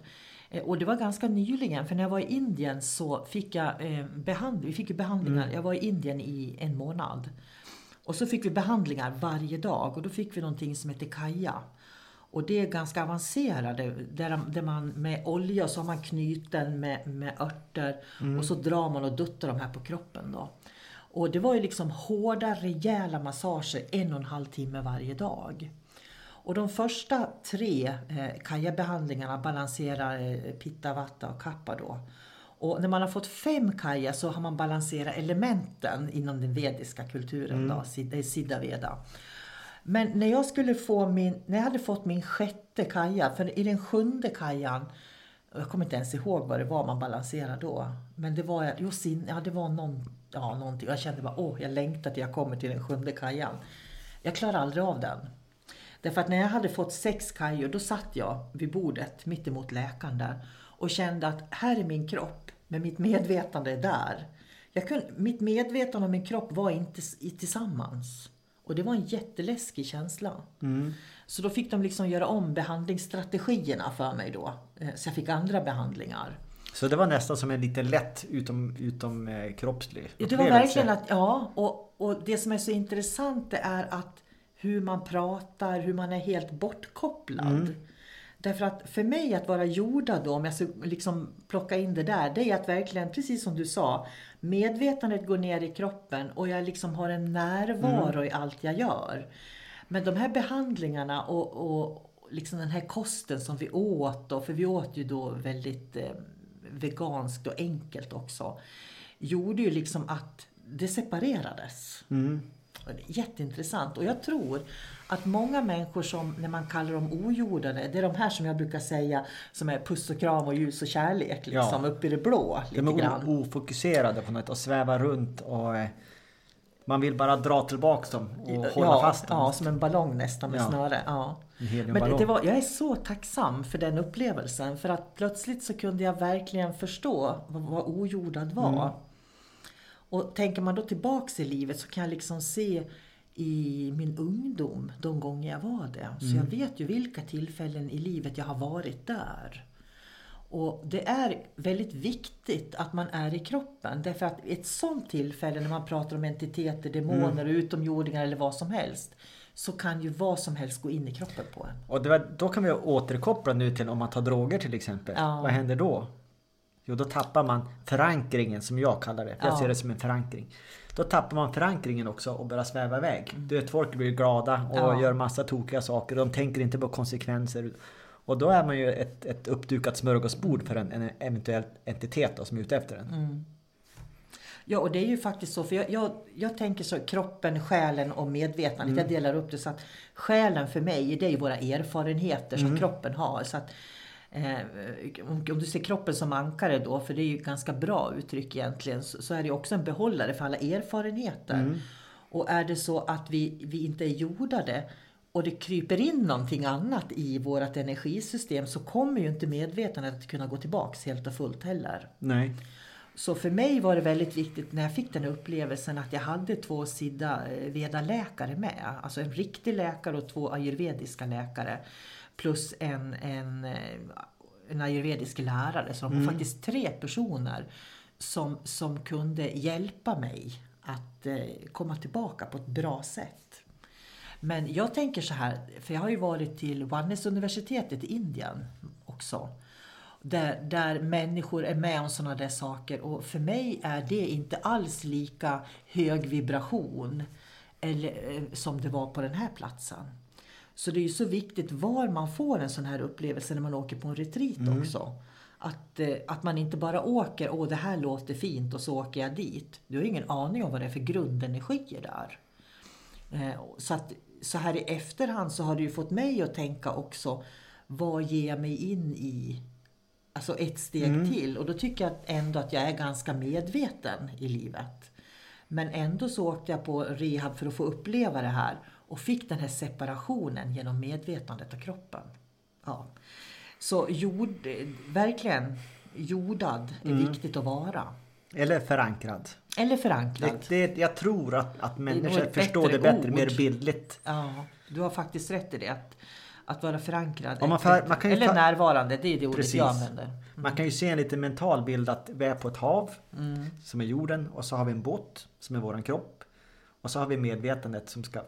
Och det var ganska nyligen, för när jag var i Indien så fick jag behandlingar. Jag var i Indien i en månad. Och så fick vi behandlingar varje dag och då fick vi någonting som heter kaya. Och det är ganska avancerade, där man med olja så har man knyten med örter och så drar man och duttar de här på kroppen då. Och det var ju liksom hårda, rejäla massager 1,5 timme varje dag. Och de första 3 kajabehandlingarna balanserar pitta, vatta och kappa då. Och när man har fått 5 kaja så har man balanserat elementen inom den vediska kulturen då, Siddha Veda. Men när jag skulle få när jag hade fått min 6:e kaja, för i den 7:e kajan, jag kommer inte ens ihåg vad det var man balanserade då. Men det var, någonting. Jag kände bara, jag längtar till jag kommer till den 7:e kajan. Jag klarar aldrig av den. Därför att när jag hade fått 6 kajor, då satt jag vid bordet mitt emot läkaren där. Och kände att här är min kropp, men mitt medvetande är där. Mitt medvetande och min kropp var inte tillsammans. Och det var en jätteläskig känsla. Mm. Så då fick de liksom göra om behandlingsstrategierna för mig då. Så jag fick andra behandlingar. Så det var nästan som en lite lätt utom kroppslig upplevelse. Det var verkligen att, och det som är så intressant är att hur man pratar, hur man är helt bortkopplad. Mm. Därför att för mig att vara jorda då, om jag ska liksom plocka in det där, det är att verkligen, precis som du sa, medvetandet går ner i kroppen och jag liksom har en närvaro i allt jag gör. Men de här behandlingarna och liksom den här kosten som vi åt då, för vi åt ju då väldigt veganskt och enkelt också, gjorde ju liksom att det separerades. Mm. Jätteintressant, och jag tror att många människor som, när man kallar dem ojordade, det är de här som jag brukar säga som är puss och kram och ljus och kärlek liksom, upp i det blå lite grann. De är ofokuserade på något och svävar runt och man vill bara dra tillbaka dem och hålla fast dem. Ja, som en ballong nästan med snöre. Ja. Men jag är så tacksam för den upplevelsen, för att plötsligt så kunde jag verkligen förstå vad ojordad var. Mm. Och tänker man då tillbaka i livet så kan jag liksom se i min ungdom de gånger jag var det. Så jag vet ju vilka tillfällen i livet jag har varit där. Och det är väldigt viktigt att man är i kroppen. Därför att ett sånt tillfälle när man pratar om entiteter, demoner, utomjordingar eller vad som helst, så kan ju vad som helst gå in i kroppen på en. Och då kan vi återkoppla nu till om man tar droger till exempel. Ja. Vad händer då? Jo, då tappar man förankringen, som jag kallar det. Jag ser det som en förankring. Då tappar man förankringen också och börjar sväva iväg. Du vet, folk blir glada och gör massa tokiga saker. De tänker inte på konsekvenser. Och då är man ju ett uppdukat smörgåsbord för en eventuell entitet då, som är ute efter den. Mm. Ja, och det är ju faktiskt så. För jag tänker så, kroppen, själen och medvetandet. Jag delar upp det så att själen för mig, det är ju våra erfarenheter som kroppen har. Så att om du ser kroppen som ankare då, för det är ju ganska bra uttryck egentligen, så är det också en behållare för alla erfarenheter. Och är det så att vi inte är jordade och det kryper in någonting annat i vårt energisystem, så kommer ju inte medvetandet att kunna gå tillbaks helt och fullt heller. Nej. Så för mig var det väldigt viktigt när jag fick den upplevelsen att jag hade 2 Siddha Veda-läkare med, alltså en riktig läkare och 2 ayurvediska läkare. Plus en ayurvedisk lärare. Så de var faktiskt 3 personer som kunde hjälpa mig att komma tillbaka på ett bra sätt. Men jag tänker så här, för jag har ju varit till Oneness-universitetet i Indien också. Där människor är med om sådana där saker. Och för mig är det inte alls lika hög vibration som det var på den här platsen. Så det är ju så viktigt var man får en sån här upplevelse när man åker på en retreat också. Att man inte bara åker, det här låter fint och så åker jag dit. Du har ingen aning om vad det är för grundenergier där. Så att så här i efterhand så har det ju fått mig att tänka också, vad ger jag mig in i? Alltså ett steg till. Och då tycker jag ändå att jag är ganska medveten i livet. Men ändå så åkte jag på rehab för att få uppleva det här. Och fick den här separationen genom medvetandet och kroppen. Ja. Så verkligen jordad är viktigt att vara. Eller förankrad. Jag tror att människor förstår det bättre, mer bildligt. Ja, du har faktiskt rätt i det. Att vara förankrad eller närvarande, det är det ordet jag använder. Man kan ju se en lite mental bild att vi är på ett hav som är jorden. Och så har vi en båt som är vår kropp. Och så har vi medvetandet som ska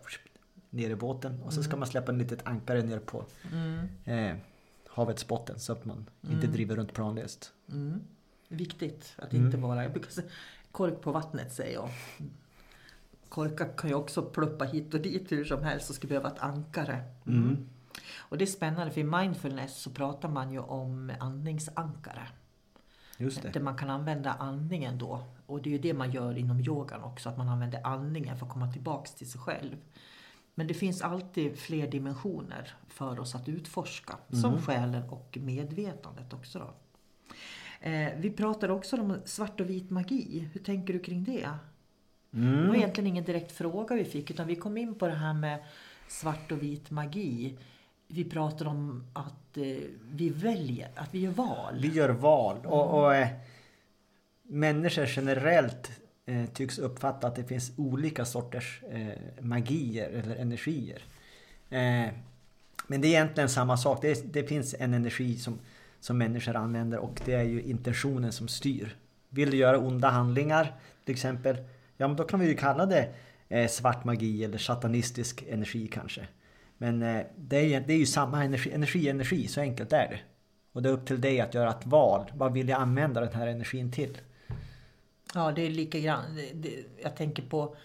ner i båten. Och så ska man släppa en litet ankare ner på havets botten. Så att man inte driver runt planlöst. Viktigt att inte vara... Jag brukar säga, kork på vattnet, säger jag. korka kan ju också pluppa hit och dit hur som helst och skulle behöva ett ankare. Mm. Och det är spännande, för i mindfulness så pratar man ju om andningsankare. Just det. Där man kan använda andningen då. Och det är ju det man gör inom yogan också, att man använder andningen för att komma tillbaka till sig själv. Men det finns alltid fler dimensioner för oss att utforska. Mm. Som själen och medvetandet också då. Vi pratade också om svart och vit magi. Hur tänker du kring det? Mm. Det var egentligen ingen direkt fråga vi fick, utan vi kom in på det här med svart och vit magi. Vi pratar om att vi väljer, att vi gör val. Vi gör val. Och människor generellt tycks uppfatta att det finns olika sorters magier eller energier. Men det är egentligen samma sak. Det finns en energi som människor använder, och det är ju intentionen som styr. Vill du göra onda handlingar till exempel, ja men då kan vi ju kalla det svart magi eller satanistisk energi kanske. Men det är ju samma energi, så enkelt är det. Och det är upp till dig att göra ett val. Vad vill jag använda den här energin till? Ja, det är lika grann. Jag tänker på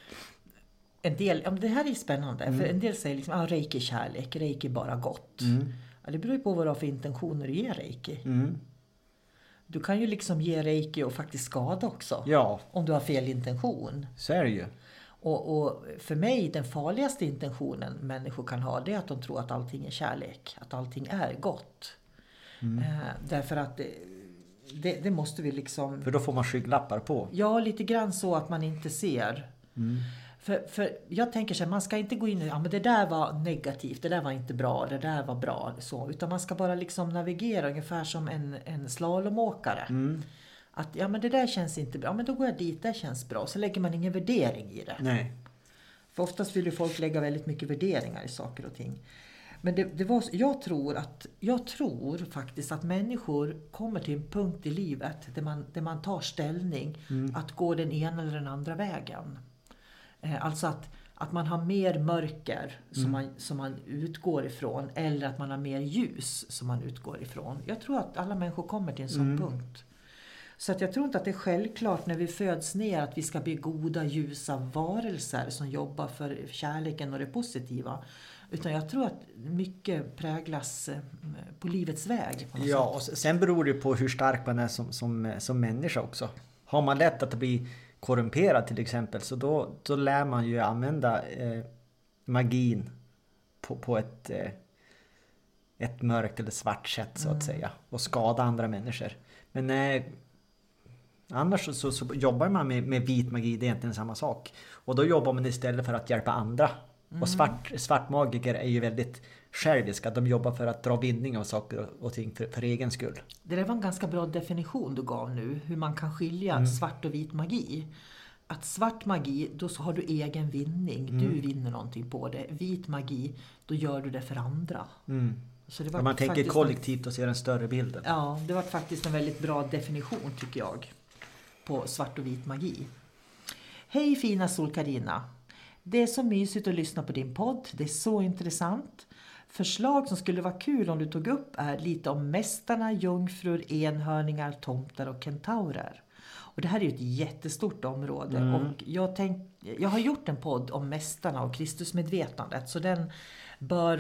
en del, ja, det här är spännande. Mm. För en del säger liksom, reiki kärlek, reiki bara gott. Mm. Ja, det beror ju på vad du har för intentioner att ge reiki. Mm. Du kan ju liksom ge reiki och faktiskt skada också. Ja. Om du har fel intention. Så är det ju. Och för mig, den farligaste intentionen människor kan ha, det är att de tror att allting är kärlek. Att allting är gott. Mm. Därför att det måste vi liksom... För då får man skygglappar på. Ja, lite grann så att man inte ser. Mm. För jag tänker så här, man ska inte gå in i, ja men det där var negativt, det där var inte bra, det där var bra. Så, utan man ska bara liksom navigera ungefär som en slalomåkare. Mm. Att ja men det där känns inte bra, men då går jag dit, det känns bra. Så lägger man ingen värdering i det. Nej. För oftast vill ju folk lägga väldigt mycket värderingar i saker och ting. Men jag tror faktiskt att människor kommer till en punkt i livet där man tar ställning, att gå den ena eller den andra vägen. Alltså att man har mer mörker som man utgår ifrån, eller att man har mer ljus som man utgår ifrån. Jag tror att alla människor kommer till en sån punkt. Så att jag tror inte att det är självklart när vi föds ner att vi ska bli goda, ljusa varelser som jobbar för kärleken och det positiva. Utan jag tror att mycket präglas på livets väg. På något sätt. Och sen beror det på hur stark man är som människa också. Har man lätt att bli korrumperad till exempel, så då lär man ju använda magin på ett mörkt eller svart sätt så att säga. Och skada andra människor. Men annars så jobbar man med vit magi, det är egentligen samma sak. Och då jobbar man istället för att hjälpa andra. Och svartmagiker är ju väldigt själviska. De jobbar för att dra vinning av saker och ting för egen skull. Det där var en ganska bra definition du gav nu. Hur man kan skilja svart och vit magi. Att svart magi, då så har du egen vinning. Du vinner någonting på det. Vit magi, då gör du det för andra. Mm. Så det var man tänker kollektivt och ser den större bilden. Ja, det var faktiskt en väldigt bra definition tycker jag. På svart och vit magi. Hej fina Sol-Karina. Det är så mysigt att lyssna på din podd. Det är så intressant. Förslag som skulle vara kul om du tog upp är lite om mästarna, jungfrur, enhörningar, tomtar och kentaurer. Och det här är ju ett jättestort område. Och jag har gjort en podd om mästarna och Kristusmedvetandet. Så den bör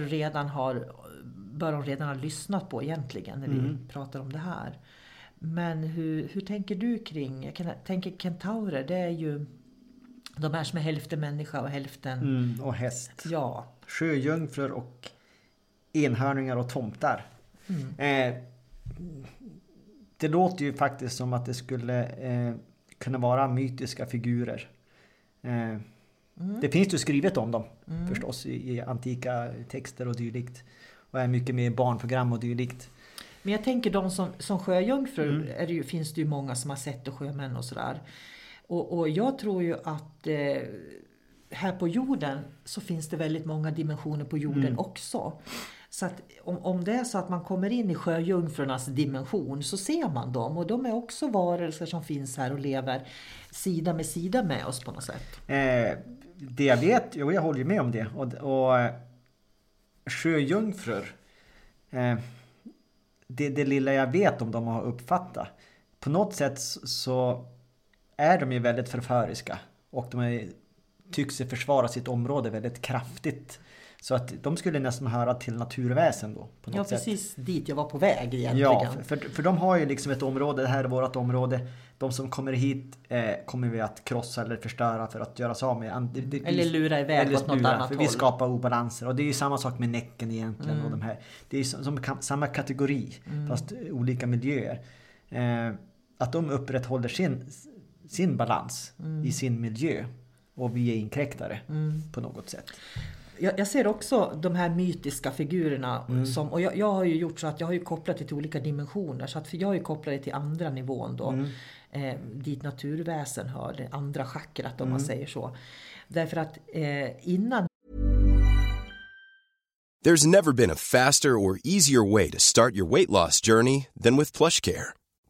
de redan ha lyssnat på egentligen när vi pratar om det här. Men hur tänker du kring... Jag tänker kentaurer, det är ju... De är som är hälften människa och hälften... och häst. Ja. Sjöjungfrur och enhörningar och tomtar. Mm. Det låter ju faktiskt som att det skulle kunna vara mytiska figurer. Det finns ju skrivet om dem förstås i antika texter och dylikt. Och är mycket mer barnprogram och dylikt. Men jag tänker de som sjöjungfrur finns det ju många som har sett, och sjömän och sådär. Och jag tror ju att här på jorden så finns det väldigt många dimensioner på jorden också. Så att om det är så att man kommer in i sjöjungfrurnas dimension så ser man dem. Och de är också varelser som finns här och lever sida med oss på något sätt. Det jag vet, och jag håller ju med om det. Och sjöjungfrur, det lilla jag vet om dem har uppfattat. På något sätt så... är de ju väldigt förföriska, och de är tycks försvara sitt område väldigt kraftigt. Så att de skulle nästan höra till naturväsen då. På något sätt. Precis dit jag var på väg egentligen. Ja, för de har ju liksom ett område, det här är vårt område. De som kommer hit kommer vi att krossa eller förstöra för att göra sig av med. Eller lura iväg eller åt något annat håll. Vi skapar obalanser. Och det är ju samma sak med näcken egentligen. Mm. Och de här. Det är ju som samma kategori, fast olika miljöer. Att de upprätthåller sin balans i sin miljö. Och vi är inkräktare på något sätt. Jag ser också de här mytiska figurerna som, och jag har ju gjort så att jag har ju kopplat det till olika dimensioner, så att för jag har ju kopplat det till andra nivån då, dit naturväsen hör, det andra chakrat om man säger så. Därför att innan. There's never been a faster or easier way to start your weight loss journey than with PlushCare.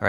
All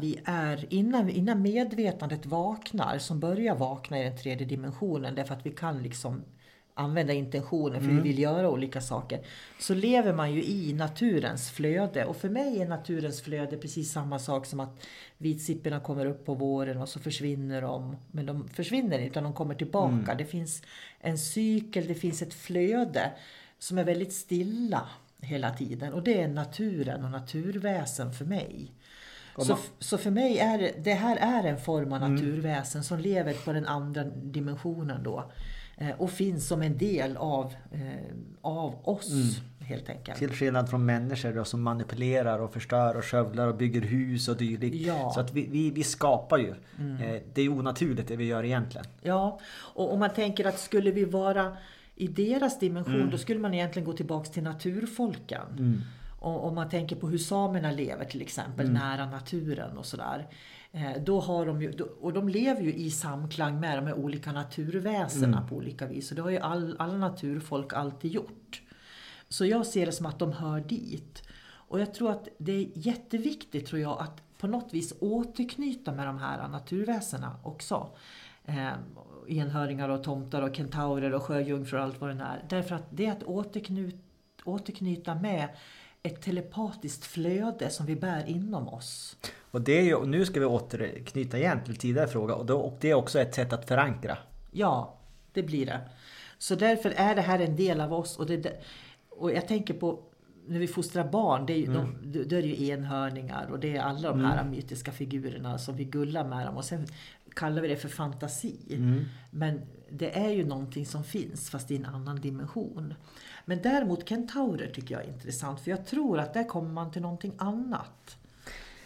Vi är innan medvetandet vaknar, som börjar vakna i den tredje dimensionen, därför att vi kan liksom använda intentionen för vi vill göra olika saker, så lever man ju i naturens flöde. Och för mig är naturens flöde precis samma sak som att vitsipporna kommer upp på våren och så försvinner de, men de försvinner inte utan de kommer tillbaka. Det finns en cykel, det finns ett flöde som är väldigt stilla hela tiden, och det är naturen och naturväsen för mig. Så för mig är det här är en form av naturväsen som lever på den andra dimensionen då, och finns som en del av oss helt enkelt. Till skillnad från människor då, som manipulerar och förstör och skövlar och bygger hus och dylikt. Ja. Så att vi skapar ju. Det är onaturligt det vi gör egentligen. Ja, och om man tänker att skulle vi vara i deras dimension då skulle man egentligen gå tillbaka till naturfolken. Och om man tänker på hur samerna lever till exempel nära naturen och sådär. Då har de ju, och de lever ju i samklang med de här olika naturväsena på olika vis. Och det har ju alla naturfolk alltid gjort. Så jag ser det som att de hör dit. Och jag tror att det är jätteviktigt tror jag att på något vis återknyta med de här naturväsena också. Enhörningar och tomtar och kentaurer och sjöjungfrur och allt vad det är. Därför att det är att återknyta med ett telepatiskt flöde som vi bär inom oss. Och det är ju, nu ska vi återknyta igen till tidigare fråga, och det är också ett sätt att förankra. Ja, det blir det. Så därför är det här en del av oss, och jag tänker på när vi fostrar barn, det är ju, det är ju enhörningar och det är alla de här mytiska figurerna som vi gullar med dem, och sen kallar vi det för fantasi. Men det är ju någonting som finns fast i en annan dimension. Men däremot kentaurer tycker jag är intressant, för jag tror att där kommer man till någonting annat.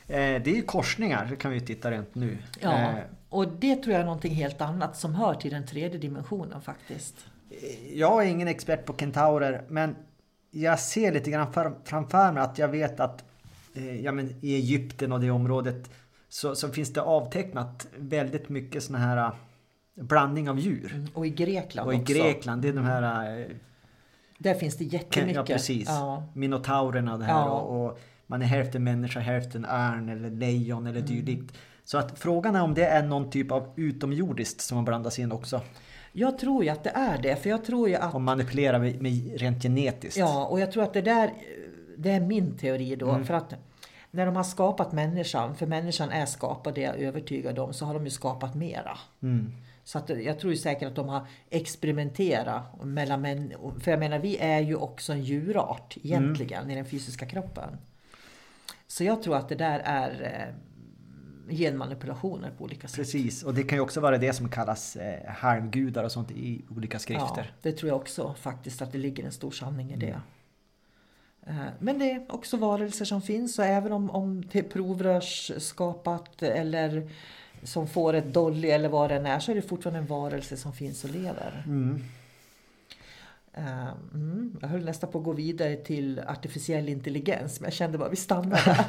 Det är ju korsningar, det kan vi titta rent nu. Ja, och det tror jag är någonting helt annat som hör till den tredje dimensionen faktiskt. jag är ingen expert på kentaurer, men jag ser lite grann framför mig att jag vet att i Egypten och det området så finns det avtecknat väldigt mycket såna här blandning av djur. Mm. Och i Grekland också. Det är de här... Där finns det jättemycket. Ja, precis. Ja. Minotaurerna och det här. Ja. Och man är hälften människa, hälften örn eller lejon eller dylikt. Så att frågan är om det är någon typ av utomjordiskt som man blandas in också. Jag tror ju att det är det. För jag tror ju att... Och manipulerar med rent genetiskt. Ja, och jag tror att det där... Det är min teori då. Mm. För att när de har skapat människan, för människan är skapad, det är jag övertygad om, så har de ju skapat mera. Mm. Så att jag tror ju säkert att de har experimenterat mellan män. För jag menar, vi är ju också en djurart egentligen i den fysiska kroppen. Så jag tror att det där är genmanipulationer på olika sätt. Precis, och det kan ju också vara det som kallas halvgudar och sånt i olika skrifter. Ja, det tror jag också faktiskt att det ligger en stor sanning i det. Men det är också varelser som finns, och även om det är provrörsskapat eller som får ett dolly eller vad den är, så är det fortfarande en varelse som finns och lever. Mm. Jag höll nästan på att gå vidare till artificiell intelligens, men jag kände bara vi stannar där.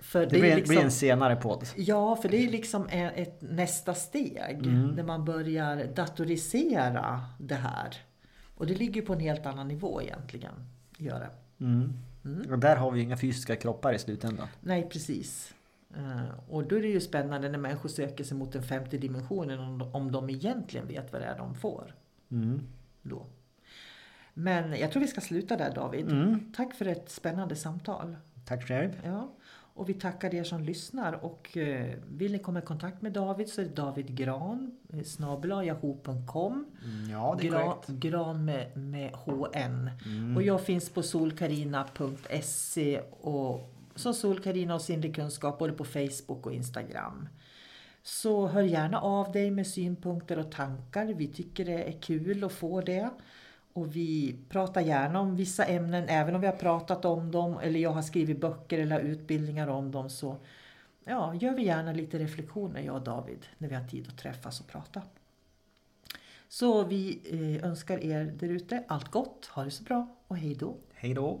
För det blir liksom, en senare podd. Ja, för det är liksom ett nästa steg när man börjar datorisera det här. Och det ligger på en helt annan nivå egentligen. Gör det. Och där har vi ju inga fysiska kroppar i slutändan. Nej, precis. Och då är det ju spännande när människor söker sig mot den femte dimensionen, om de egentligen vet vad det är de får. Då. Men jag tror vi ska sluta där, David. Tack för ett spännande samtal. Tack själv. Ja. Och vi tackar er som lyssnar, och vill ni komma i kontakt med David så är det davidgran@yahoo.com. Ja, det är korrekt. Gran med HN. Och jag finns på solkarina.se och så Sol-Karina och Sinnlig Kunskap, både på Facebook och Instagram. Så hör gärna av dig med synpunkter och tankar. Vi tycker det är kul att få det. Och vi pratar gärna om vissa ämnen, även om vi har pratat om dem eller jag har skrivit böcker eller utbildningar om dem, så ja, gör vi gärna lite reflektioner, jag och David, när vi har tid att träffas och prata. Så vi önskar er där ute allt gott, ha det så bra och hej då. Hej då.